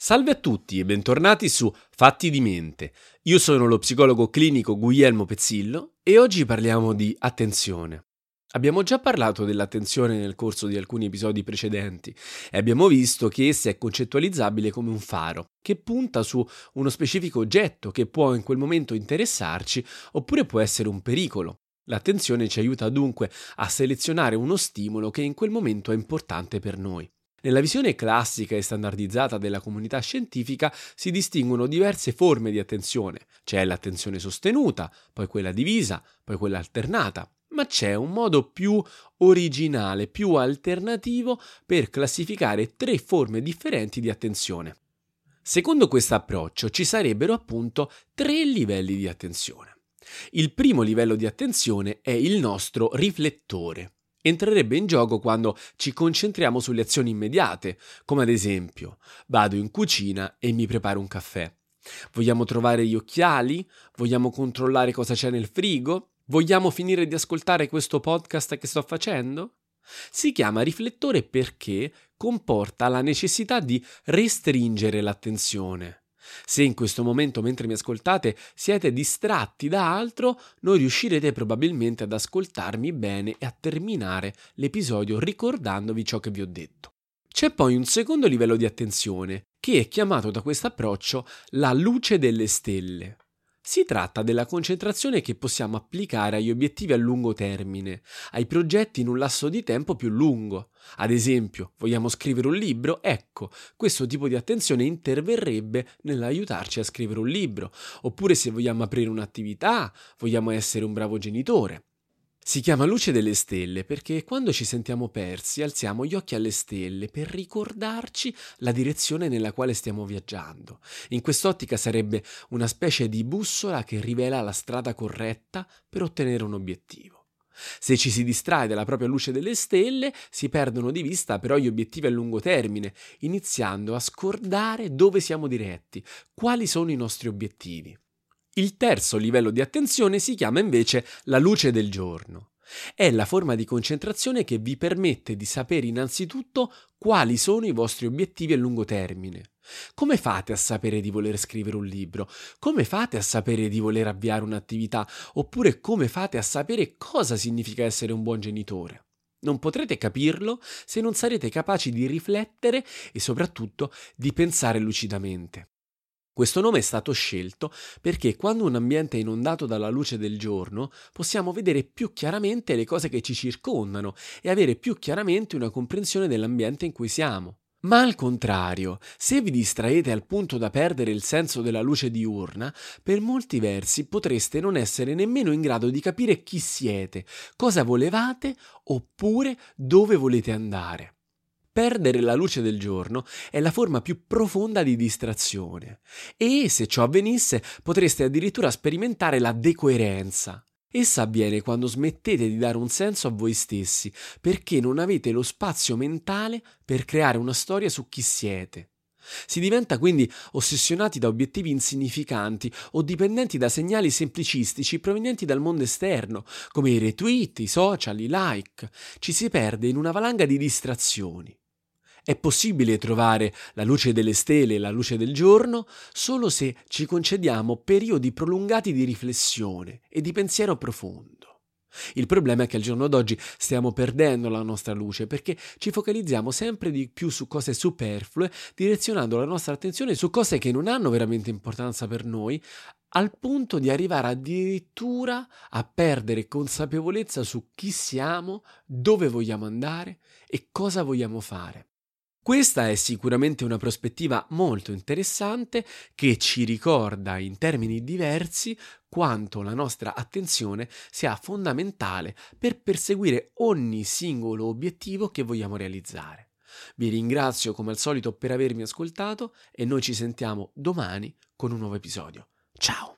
Salve a tutti e bentornati su Fatti di Mente. Io sono lo psicologo clinico Guglielmo Pezzillo e oggi parliamo di attenzione. Abbiamo già parlato dell'attenzione nel corso di alcuni episodi precedenti e abbiamo visto che essa è concettualizzabile come un faro che punta su uno specifico oggetto che può in quel momento interessarci oppure può essere un pericolo. L'attenzione ci aiuta dunque a selezionare uno stimolo che in quel momento è importante per noi. Nella visione classica e standardizzata della comunità scientifica si distinguono diverse forme di attenzione. C'è l'attenzione sostenuta, poi quella divisa, poi quella alternata. Ma c'è un modo più originale, più alternativo per classificare tre forme differenti di attenzione. Secondo questo approccio ci sarebbero appunto tre livelli di attenzione. Il primo livello di attenzione è il nostro riflettore. Entrerebbe in gioco quando ci concentriamo sulle azioni immediate, come ad esempio vado in cucina e mi preparo un caffè. Vogliamo trovare gli occhiali? Vogliamo controllare cosa c'è nel frigo? Vogliamo finire di ascoltare questo podcast che sto facendo? Si chiama riflettore perché comporta la necessità di restringere l'attenzione. Se in questo momento, mentre mi ascoltate, siete distratti da altro, non riuscirete probabilmente ad ascoltarmi bene e a terminare l'episodio ricordandovi ciò che vi ho detto. C'è poi un secondo livello di attenzione, che è chiamato da questo approccio la luce delle stelle. Si tratta della concentrazione che possiamo applicare agli obiettivi a lungo termine, ai progetti in un lasso di tempo più lungo. Ad esempio, vogliamo scrivere un libro? Ecco, questo tipo di attenzione interverrebbe nell'aiutarci a scrivere un libro. Oppure se vogliamo aprire un'attività, vogliamo essere un bravo genitore. Si chiama luce delle stelle perché quando ci sentiamo persi alziamo gli occhi alle stelle per ricordarci la direzione nella quale stiamo viaggiando. In quest'ottica sarebbe una specie di bussola che rivela la strada corretta per ottenere un obiettivo. Se ci si distrae dalla propria luce delle stelle si perdono di vista però gli obiettivi a lungo termine, iniziando a scordare dove siamo diretti, quali sono i nostri obiettivi. Il terzo livello di attenzione si chiama invece la luce del giorno. È la forma di concentrazione che vi permette di sapere innanzitutto quali sono i vostri obiettivi a lungo termine. Come fate a sapere di voler scrivere un libro? Come fate a sapere di voler avviare un'attività? Oppure come fate a sapere cosa significa essere un buon genitore? Non potrete capirlo se non sarete capaci di riflettere e soprattutto di pensare lucidamente. Questo nome è stato scelto perché quando un ambiente è inondato dalla luce del giorno possiamo vedere più chiaramente le cose che ci circondano e avere più chiaramente una comprensione dell'ambiente in cui siamo. Ma al contrario, se vi distraete al punto da perdere il senso della luce diurna, per molti versi potreste non essere nemmeno in grado di capire chi siete, cosa volevate oppure dove volete andare. Perdere la luce del giorno è la forma più profonda di distrazione e, se ciò avvenisse, potreste addirittura sperimentare la decoerenza. Essa avviene quando smettete di dare un senso a voi stessi perché non avete lo spazio mentale per creare una storia su chi siete. Si diventa quindi ossessionati da obiettivi insignificanti o dipendenti da segnali semplicistici provenienti dal mondo esterno, come i retweet, i social, i like. Ci si perde in una valanga di distrazioni. È possibile trovare la luce delle stelle e la luce del giorno solo se ci concediamo periodi prolungati di riflessione e di pensiero profondo. Il problema è che al giorno d'oggi stiamo perdendo la nostra luce perché ci focalizziamo sempre di più su cose superflue, direzionando la nostra attenzione su cose che non hanno veramente importanza per noi, al punto di arrivare addirittura a perdere consapevolezza su chi siamo, dove vogliamo andare e cosa vogliamo fare. Questa è sicuramente una prospettiva molto interessante che ci ricorda in termini diversi quanto la nostra attenzione sia fondamentale per perseguire ogni singolo obiettivo che vogliamo realizzare. Vi ringrazio come al solito per avermi ascoltato e noi ci sentiamo domani con un nuovo episodio. Ciao!